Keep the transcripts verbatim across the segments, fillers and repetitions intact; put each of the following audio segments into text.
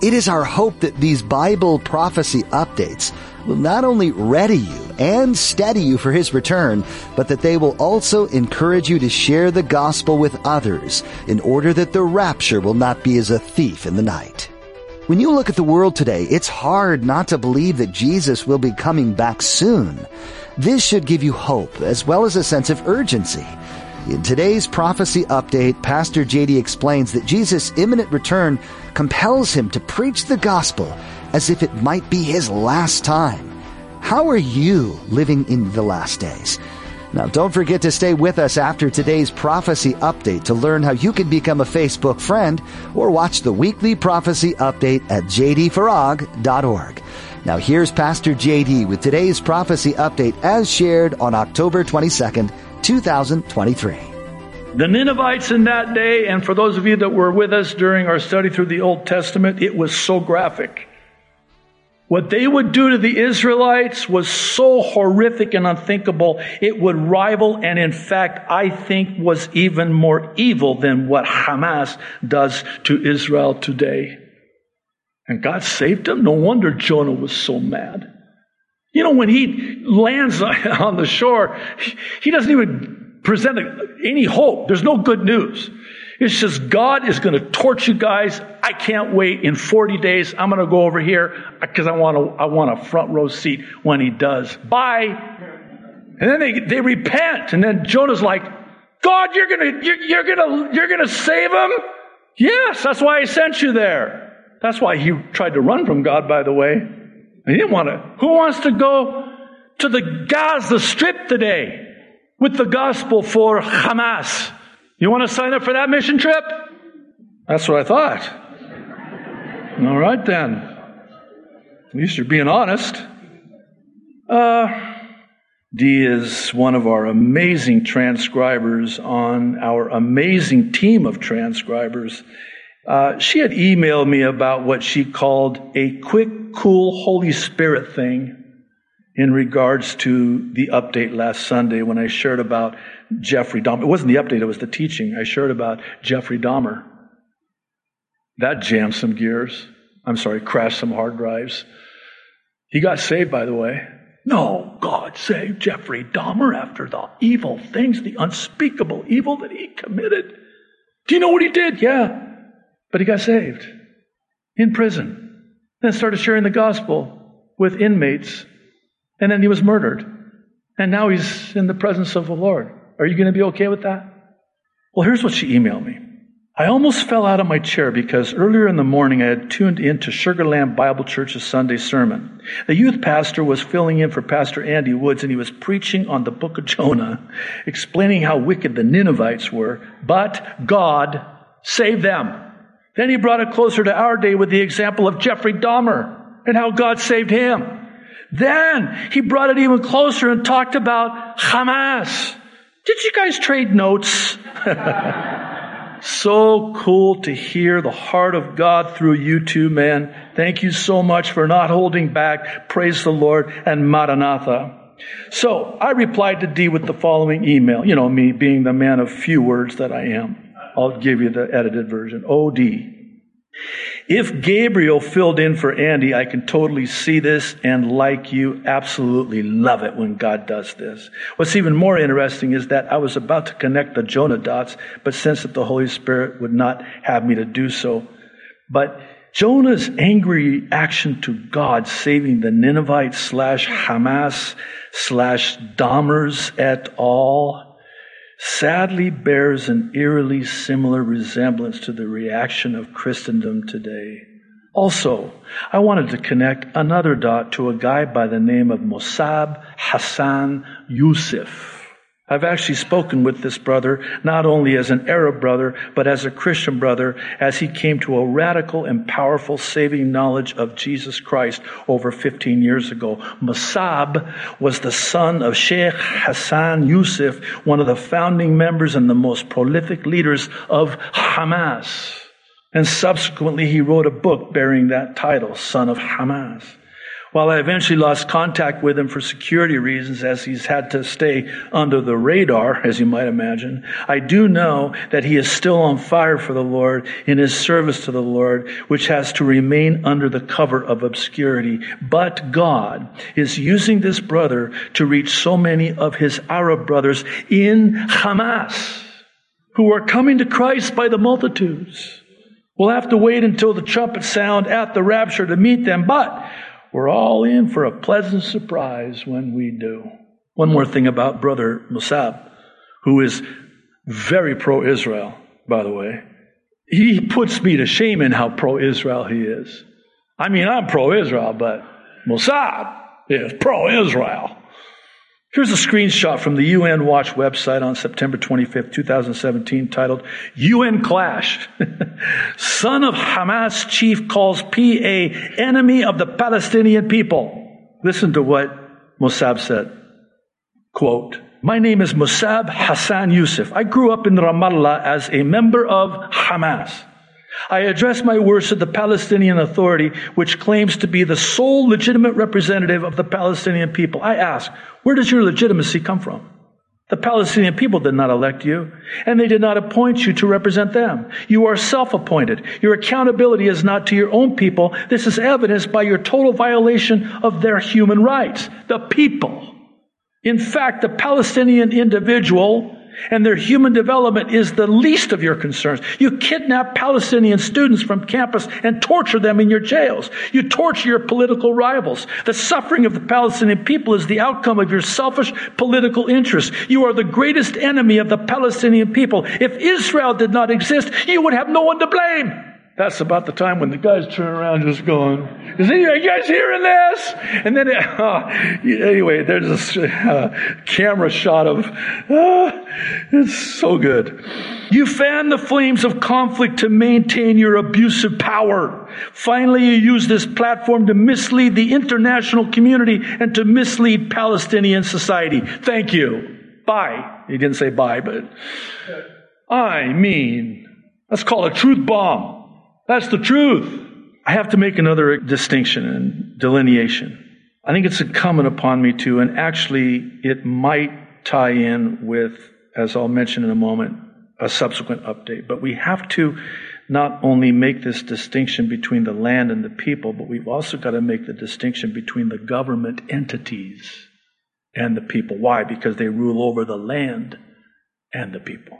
It is our hope that these Bible prophecy updates will not only ready you and steady you for His return, but that they will also encourage you to share the gospel with others in order that the rapture will not be as a thief in the night. When you look at the world today, it's hard not to believe that Jesus will be coming back soon. This should give you hope as well as a sense of urgency. In today's prophecy update, Pastor J D explains that Jesus' imminent return compels him to preach the gospel as if it might be his last time. How are you living in the last days? Now, don't forget to stay with us after today's prophecy update to learn how you can become a Facebook friend or watch the weekly prophecy update at j d farag dot org. Now, here's Pastor J D with today's prophecy update as shared on October twenty-second, two thousand twenty-three. The Ninevites in that day, and for those of you that were with us during our study through the Old Testament, it was so graphic. What they would do to the Israelites was so horrific and unthinkable, it would rival and in fact, I think, was even more evil than what Hamas does to Israel today. And God saved them. No wonder Jonah was so mad. You know, when he lands on the shore, he doesn't even present any hope. There's no good news. It's just, God is going to torture you guys. I can't wait. In forty days, I'm going to go over here because I want to, I want a front row seat when he does. Bye. And then they, they repent. And then Jonah's like, God, you're going to, you're, you're going to, you're going to save him? Yes. That's why I sent you there. That's why he tried to run from God, by the way. He didn't want to. Who wants to go to the Gaza Strip today with the gospel for Hamas? You want to sign up for that mission trip? That's what I thought. All right, then. At least you're being honest. Uh, Dee is one of our amazing transcribers on our amazing team of transcribers. Uh, she had emailed me about what she called a quick, cool Holy Spirit thing in regards to the update last Sunday when I shared about Jeffrey Dahmer. It wasn't the update, it was the teaching. I shared about Jeffrey Dahmer. That jammed some gears. I'm sorry, crashed some hard drives. He got saved, by the way. No, God saved Jeffrey Dahmer after the evil things, the unspeakable evil that he committed. Do you know what he did? Yeah. But he got saved in prison, then started sharing the gospel with inmates, and then he was murdered. And now he's in the presence of the Lord. Are you going to be okay with that? Well, here's what she emailed me. I almost fell out of my chair because earlier in the morning I had tuned in to Sugar Land Bible Church's Sunday sermon. The youth pastor was filling in for Pastor Andy Woods, and he was preaching on the book of Jonah, explaining how wicked the Ninevites were, but God saved them. Then he brought it closer to our day with the example of Jeffrey Dahmer and how God saved him. Then he brought it even closer and talked about Hamas. Did you guys trade notes? So cool to hear the heart of God through you two, man. Thank you so much for not holding back. Praise the Lord and Maranatha. So I replied to Dee with the following email. You know, me being the man of few words that I am. I'll give you the edited version. O D. If Gabriel filled in for Andy, I can totally see this and, like you, absolutely love it when God does this. What's even more interesting is that I was about to connect the Jonah dots, but sensed that the Holy Spirit would not have me to do so. But Jonah's angry action to God saving the Ninevites slash Hamas slash Dahmers et al. Sadly bears an eerily similar resemblance to the reaction of Christendom today. Also, I wanted to connect another dot to a guy by the name of Mosab Hassan Yousef. I've actually spoken with this brother, not only as an Arab brother, but as a Christian brother, as he came to a radical and powerful saving knowledge of Jesus Christ over fifteen years ago. Mosab was the son of Sheikh Hassan Yusuf, one of the founding members and the most prolific leaders of Hamas. And subsequently, he wrote a book bearing that title, Son of Hamas. While I eventually lost contact with him for security reasons, as he's had to stay under the radar, as you might imagine, I do know that he is still on fire for the Lord in his service to the Lord, which has to remain under the cover of obscurity. But God is using this brother to reach so many of his Arab brothers in Hamas who are coming to Christ by the multitudes. We'll have to wait until the trumpet sound at the rapture to meet them, but we're all in for a pleasant surprise when we do. One more thing about Brother Mosab, who is very pro-Israel, by the way. He puts me to shame in how pro-Israel he is. I mean, I'm pro-Israel, but Mosab is pro-Israel. Here's a screenshot from the U N Watch website on September twenty-fifth, two thousand seventeen, titled, U N Clash. Son of Hamas chief calls P A enemy of the Palestinian people. Listen to what Mosab said. Quote, my name is Mosab Hassan Yousef. I grew up in Ramallah as a member of Hamas. I address my words to the Palestinian Authority, which claims to be the sole legitimate representative of the Palestinian people. I ask, where does your legitimacy come from? The Palestinian people did not elect you, and they did not appoint you to represent them. You are self-appointed. Your accountability is not to your own people. This is evidenced by your total violation of their human rights, the people. In fact, the Palestinian individual and their human development is the least of your concerns. You kidnap Palestinian students from campus and torture them in your jails. You torture your political rivals. The suffering of the Palestinian people is the outcome of your selfish political interests. You are the greatest enemy of the Palestinian people. If Israel did not exist, you would have no one to blame. That's about the time when the guys turn around just going, is any, are you guys hearing this? And then, it, uh, anyway, there's a uh, camera shot of, uh, it's so good. You fan the flames of conflict to maintain your abusive power. Finally, you use this platform to mislead the international community and to mislead Palestinian society. Thank you. Bye. He didn't say bye, but I mean, let's call it truth bomb. That's the truth. I have to make another distinction and delineation. I think it's incumbent upon me to, and actually it might tie in with, as I'll mention in a moment, a subsequent update. But we have to not only make this distinction between the land and the people, but we've also got to make the distinction between the government entities and the people. Why? Because they rule over the land and the people.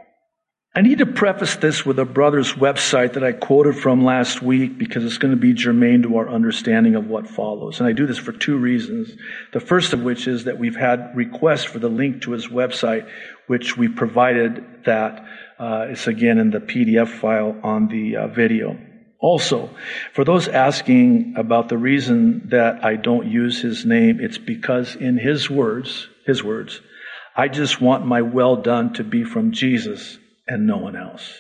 I need to preface this with a brother's website that I quoted from last week because it's going to be germane to our understanding of what follows. And I do this for two reasons. The first of which is that we've had requests for the link to his website, which we provided that. Uh, it's again in the P D F file on the uh, video. Also, for those asking about the reason that I don't use his name, it's because in his words, his words, I just want my well done to be from Jesus and no one else.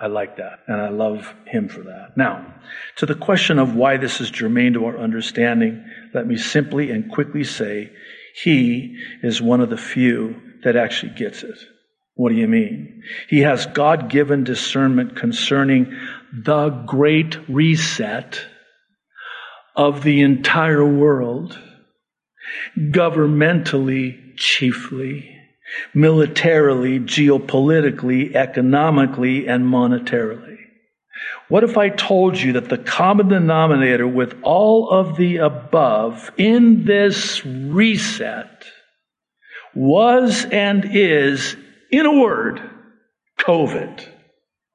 I like that, and I love him for that. Now, to the question of why this is germane to our understanding, let me simply and quickly say, he is one of the few that actually gets it. What do you mean? He has God-given discernment concerning the great reset of the entire world, governmentally chiefly, militarily, geopolitically, economically, and monetarily. What if I told you that the common denominator with all of the above in this reset was and is, in a word, COVID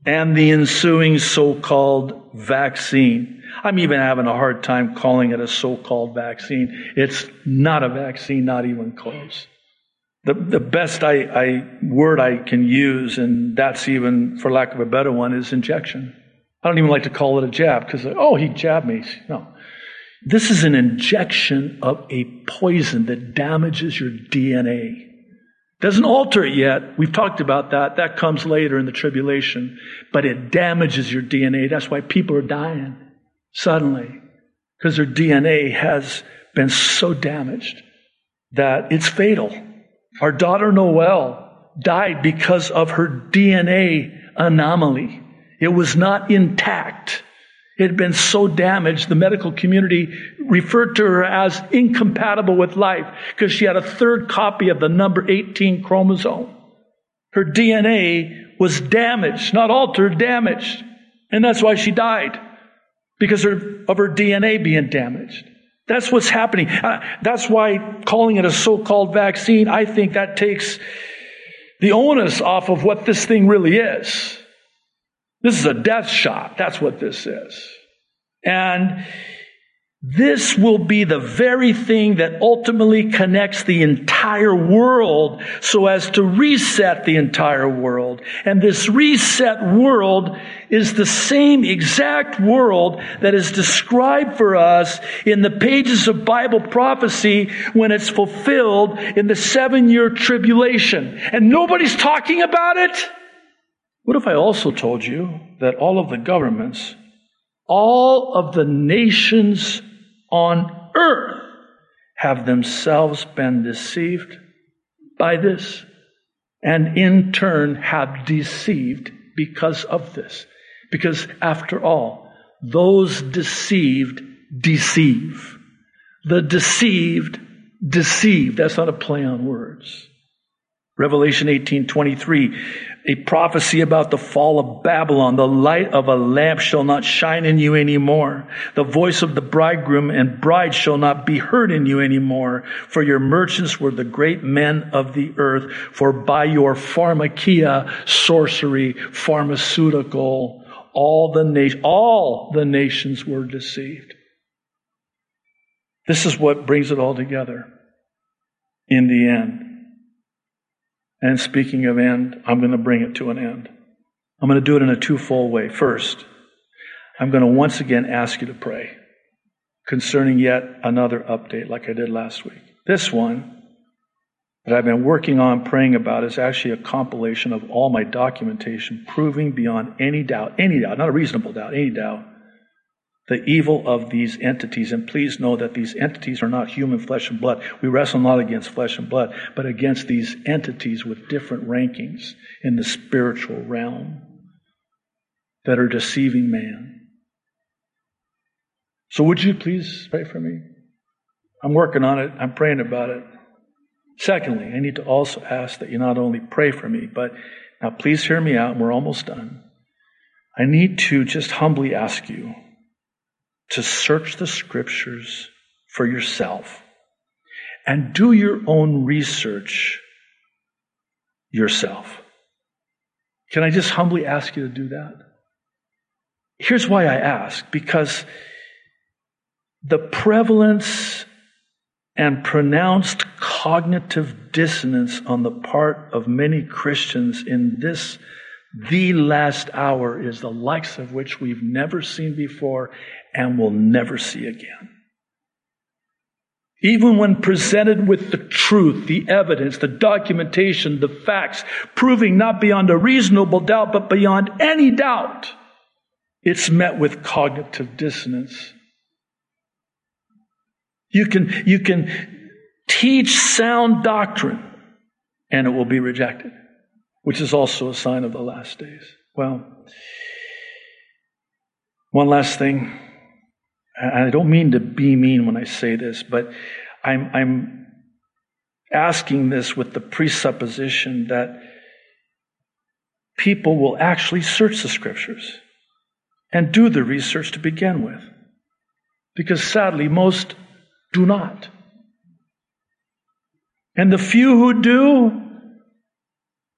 and the ensuing so-called vaccine? I'm even having a hard time calling it a so-called vaccine. It's not a vaccine, not even close. The, the best I, I word I can use, and that's even, for lack of a better one, is injection. I don't even like to call it a jab because, oh, he jabbed me. No. This is an injection of a poison that damages your D N A. Doesn't alter it yet. We've talked about that. That comes later in the tribulation. But it damages your D N A. That's why people are dying suddenly, because their D N A has been so damaged that it's fatal. Our daughter Noelle died because of her D N A anomaly. It was not intact. It had been so damaged, the medical community referred to her as incompatible with life because she had a third copy of the number eighteen chromosome. Her D N A was damaged, not altered, damaged. And that's why she died, because of her D N A being damaged. That's what's happening. Uh, that's why calling it a so-called vaccine, I think that takes the onus off of what this thing really is. This is a death shot. That's what this is. And this will be the very thing that ultimately connects the entire world so as to reset the entire world. And this reset world is the same exact world that is described for us in the pages of Bible prophecy when it's fulfilled in the seven-year tribulation. And nobody's talking about it? What if I also told you that all of the governments, all of the nations on earth have themselves been deceived by this, and in turn have deceived because of this? Because after all, those deceived deceive. The deceived deceive. That's not a play on words. Revelation eighteen twenty-three, a prophecy about the fall of Babylon. The light of a lamp shall not shine in you anymore. The voice of the bridegroom and bride shall not be heard in you anymore. For your merchants were the great men of the earth. For by your pharmakia, sorcery, pharmaceutical, all the na- all the nations were deceived. This is what brings it all together in the end. And speaking of end, I'm going to bring it to an end. I'm going to do it in a twofold way. First, I'm going to once again ask you to pray concerning yet another update like I did last week. This one that I've been working on praying about is actually a compilation of all my documentation proving beyond any doubt, any doubt, not a reasonable doubt, any doubt, the evil of these entities. And please know that these entities are not human flesh and blood. We wrestle not against flesh and blood, but against these entities with different rankings in the spiritual realm that are deceiving man. So would you please pray for me? I'm working on it. I'm praying about it. Secondly, I need to also ask that you not only pray for me, but now please hear me out, and we're almost done. I need to just humbly ask you to search the scriptures for yourself and do your own research yourself. Can I just humbly ask you to do that? Here's why I ask, because the prevalence and pronounced cognitive dissonance on the part of many Christians in this the last hour is the likes of which we've never seen before and will never see again. Even when presented with the truth, the evidence, the documentation, the facts, proving not beyond a reasonable doubt, but beyond any doubt, it's met with cognitive dissonance. You can, you can teach sound doctrine and it will be rejected, which is also a sign of the last days. Well, one last thing. I don't mean to be mean when I say this, but I'm, I'm asking this with the presupposition that people will actually search the scriptures and do the research to begin with, because sadly, most do not. And the few who do,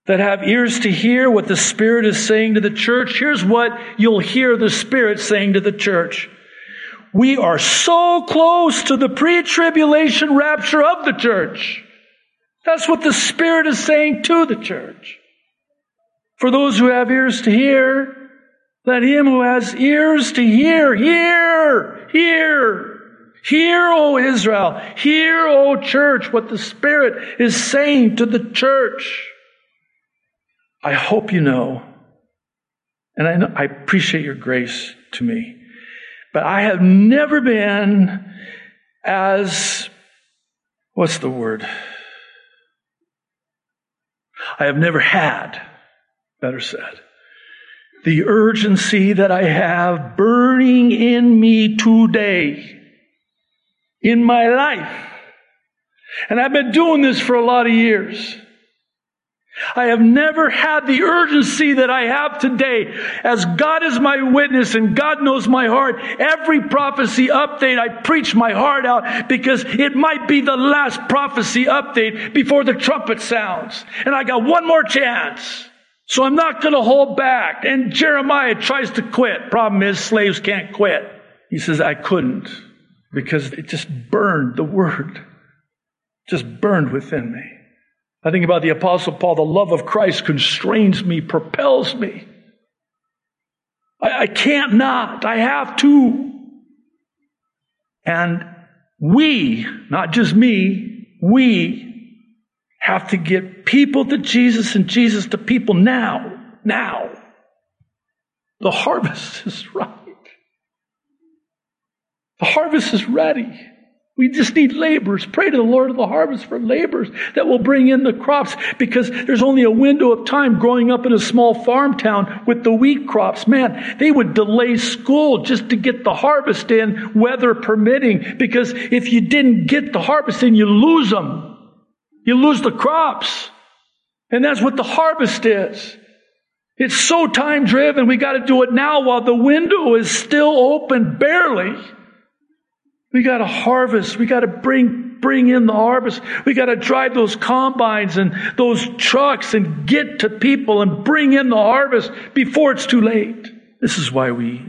that have ears to hear what the Spirit is saying to the church, here's what you'll hear the Spirit saying to the church. We are so close to the pre-tribulation rapture of the church. That's what the Spirit is saying to the church. For those who have ears to hear, let him who has ears to hear, hear, hear. Hear, O Israel, hear, O church, what the Spirit is saying to the church. I hope you know, and I, know, I appreciate your grace to me, but I have never been as, what's the word? I have never had, better said, the urgency that I have burning in me today. In my life. And I've been doing this for a lot of years. I have never had the urgency that I have today. As God is my witness and God knows my heart, every prophecy update I preach my heart out because it might be the last prophecy update before the trumpet sounds. And I got one more chance. So I'm not going to hold back. And Jeremiah tries to quit. Problem is, slaves can't quit. He says, I couldn't. Because it just burned, the word just burned within me. I think about the Apostle Paul, the love of Christ constrains me, propels me. I, I can't not, I have to. And we, not just me, we have to get people to Jesus and Jesus to people now, now. The harvest is ripe. The harvest is ready. We just need laborers. Pray to the Lord of the harvest for laborers that will bring in the crops because there's only a window of time growing up in a small farm town with the wheat crops. Man, they would delay school just to get the harvest in, weather permitting, because if you didn't get the harvest in, you lose them. You lose the crops. And that's what the harvest is. It's so time driven. We got to do it now while the window is still open, barely. We got to harvest. We got to bring, bring in the harvest. We got to drive those combines and those trucks and get to people and bring in the harvest before it's too late. This is why we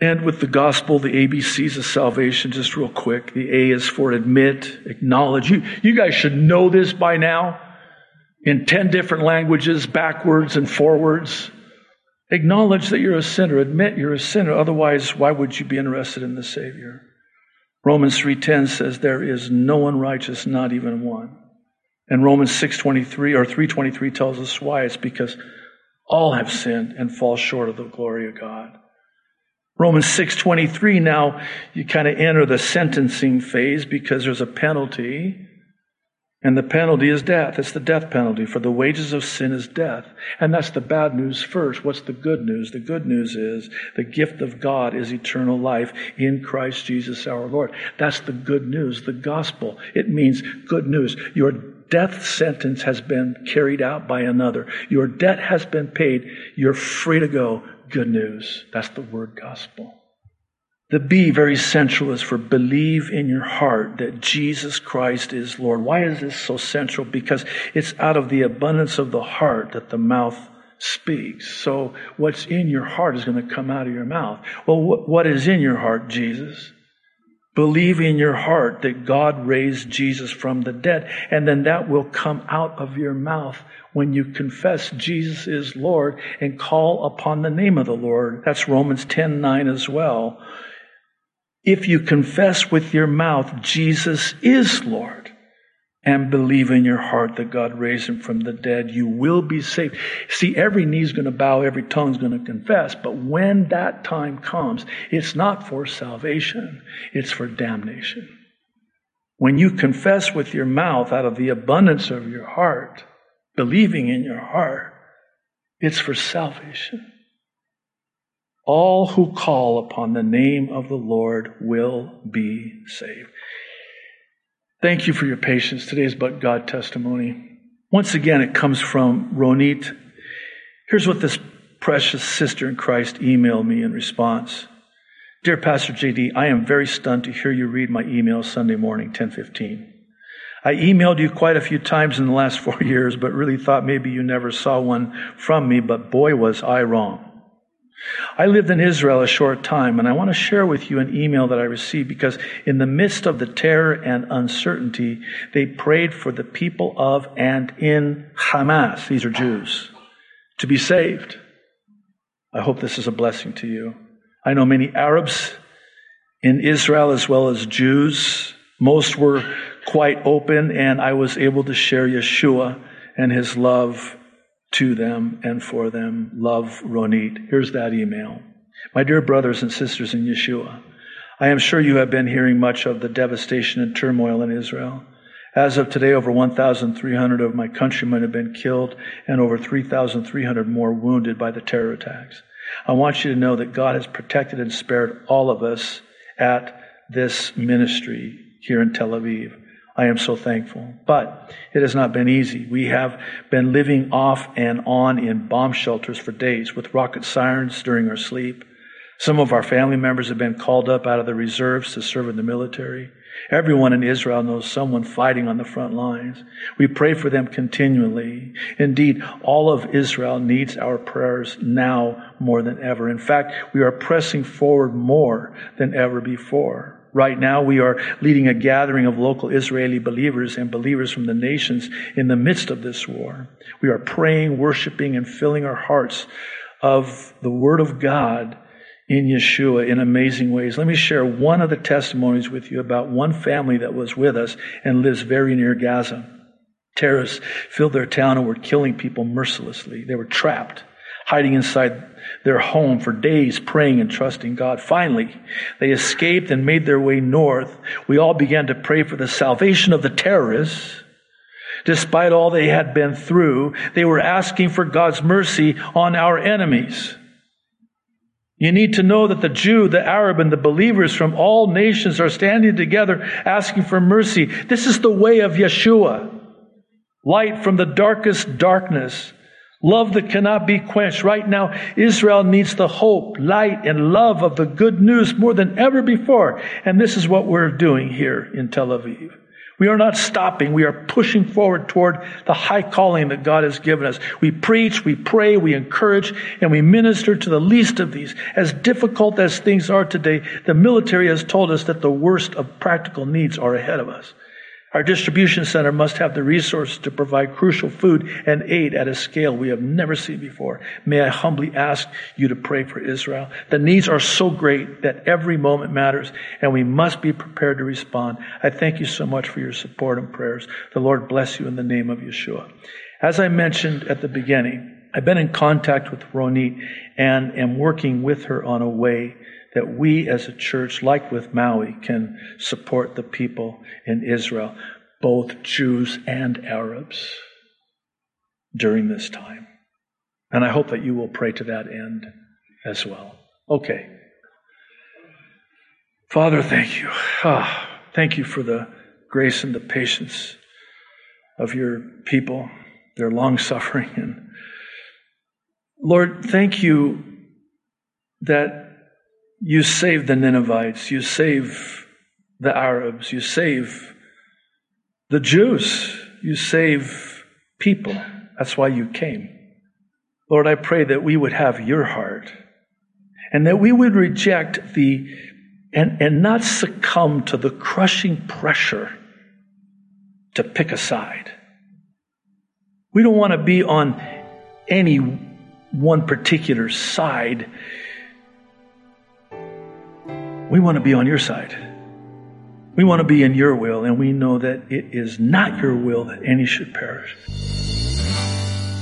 end with the gospel, the A B Cs of salvation, just real quick. The A is for admit, acknowledge. You, you guys should know this by now in ten different languages, backwards and forwards. Acknowledge that you're a sinner. Admit you're a sinner. Otherwise, why would you be interested in the Savior? Romans three ten says there is no one righteous, not even one. And Romans six twenty-three or three twenty-three tells us why. It's because all have sinned and fall short of the glory of God. Romans six twenty-three, now you kind of enter the sentencing phase because there's a penalty. And the penalty is death. It's the death penalty. For the wages of sin is death. And that's the bad news first. What's the good news? The good news is the gift of God is eternal life in Christ Jesus our Lord. That's the good news, the gospel. It means good news. Your death sentence has been carried out by another. Your debt has been paid. You're free to go. Good news. That's the word gospel. The B, very central, is for believe in your heart that Jesus Christ is Lord. Why is this so central? Because it's out of the abundance of the heart that the mouth speaks. So what's in your heart is going to come out of your mouth. Well, what, what is in your heart, Jesus? Believe in your heart that God raised Jesus from the dead, and then that will come out of your mouth when you confess Jesus is Lord and call upon the name of the Lord. That's Romans ten nine as well. If you confess with your mouth, Jesus is Lord, and believe in your heart that God raised him from the dead, you will be saved. See, every knee's going to bow, every tongue's going to confess, but when that time comes, it's not for salvation, it's for damnation. When you confess with your mouth out of the abundance of your heart, believing in your heart, it's for salvation. All who call upon the name of the Lord will be saved. Thank you for your patience. Today's But God testimony. Once again, it comes from Ronit. Here's what this precious sister in Christ emailed me in response. Dear Pastor J D, I am very stunned to hear you read my email Sunday morning, ten fifteen. I emailed you quite a few times in the last four years, but really thought maybe you never saw one from me, but boy, was I wrong. I lived in Israel a short time, and I want to share with you an email that I received because in the midst of the terror and uncertainty, they prayed for the people of and in Hamas, these are Jews, to be saved. I hope this is a blessing to you. I know many Arabs in Israel as well as Jews. Most were quite open, and I was able to share Yeshua and his love to them and for them. Love, Ronit. Here's that email. My dear brothers and sisters in Yeshua, I am sure you have been hearing much of the devastation and turmoil in Israel. As of today, over one thousand three hundred of my countrymen have been killed and over three thousand three hundred more wounded by the terror attacks. I want you to know that God has protected and spared all of us at this ministry here in Tel Aviv. I am so thankful. But it has not been easy. We have been living off and on in bomb shelters for days with rocket sirens during our sleep. Some of our family members have been called up out of the reserves to serve in the military. Everyone in Israel knows someone fighting on the front lines. We pray for them continually. Indeed, all of Israel needs our prayers now more than ever. In fact, we are pressing forward more than ever before. Right now, we are leading a gathering of local Israeli believers and believers from the nations in the midst of this war. We are praying, worshiping, and filling our hearts of the Word of God in Yeshua in amazing ways. Let me share one of the testimonies with you about one family that was with us and lives very near Gaza. Terrorists filled their town and were killing people mercilessly. They were trapped, hiding inside their home for days, praying and trusting God. Finally, they escaped and made their way north. We all began to pray for the salvation of the terrorists. Despite all they had been through, they were asking for God's mercy on our enemies. You need to know that the Jew, the Arab, and the believers from all nations are standing together asking for mercy. This is the way of Yeshua. Light from the darkest darkness. Love that cannot be quenched. Right now, Israel needs the hope, light, and love of the good news more than ever before. And this is what we're doing here in Tel Aviv. We are not stopping. We are pushing forward toward the high calling that God has given us. We preach, we pray, we encourage, and we minister to the least of these. As difficult as things are today, the military has told us that the worst of practical needs are ahead of us. Our distribution center must have the resources to provide crucial food and aid at a scale we have never seen before. May I humbly ask you to pray for Israel. The needs are so great that every moment matters, and we must be prepared to respond. I thank you so much for your support and prayers. The Lord bless you in the name of Yeshua. As I mentioned at the beginning, I've been in contact with Ronit and am working with her on a way that we as a church, like with Maui, can support the people in Israel, both Jews and Arabs, during this time. And I hope that you will pray to that end as well. Okay. Father, thank you. Ah, thank you for the grace and the patience of your people, their long suffering. And Lord, thank you that you save the Ninevites, you save the Arabs, you save the Jews, you save people. That's why you came. Lord, I pray that we would have your heart and that we would reject the, and, and not succumb to the crushing pressure to pick a side. We don't want to be on any one particular side. We want to be on your side. We want to be in your will, and we know that it is not your will that any should perish.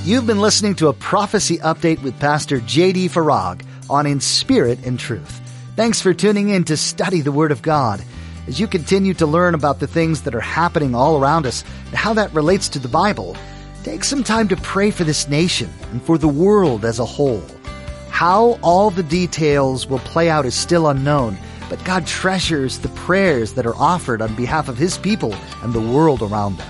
You've been listening to a Prophecy Update with Pastor J D. Farag on In Spirit and Truth. Thanks for tuning in to study the Word of God. As you continue to learn about the things that are happening all around us and how that relates to the Bible, take some time to pray for this nation and for the world as a whole. How all the details will play out is still unknown, but God treasures the prayers that are offered on behalf of His people and the world around them.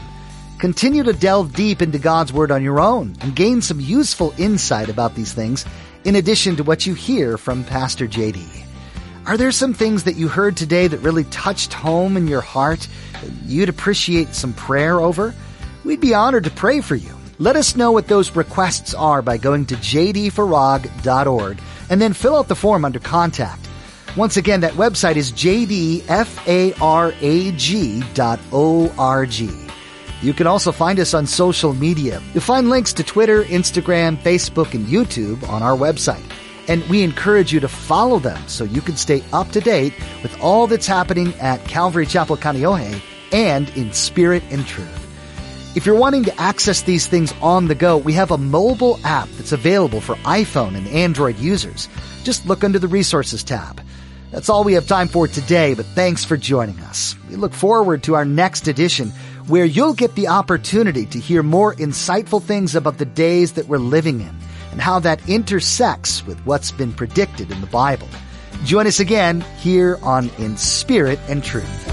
Continue to delve deep into God's Word on your own and gain some useful insight about these things, in addition to what you hear from Pastor J D. Are there some things that you heard today that really touched home in your heart that you'd appreciate some prayer over? We'd be honored to pray for you. Let us know what those requests are by going to j d farag dot org and then fill out the form under Contact. Once again, that website is j d farag dot org. You can also find us on social media. You'll find links to Twitter, Instagram, Facebook, and YouTube on our website. And we encourage you to follow them so you can stay up to date with all that's happening at Calvary Chapel Kaneohe and in spirit and truth. If you're wanting to access these things on the go, we have a mobile app that's available for iPhone and Android users. Just look under the Resources tab. That's all we have time for today, but thanks for joining us. We look forward to our next edition, where you'll get the opportunity to hear more insightful things about the days that we're living in and how that intersects with what's been predicted in the Bible. Join us again here on In Spirit and Truth.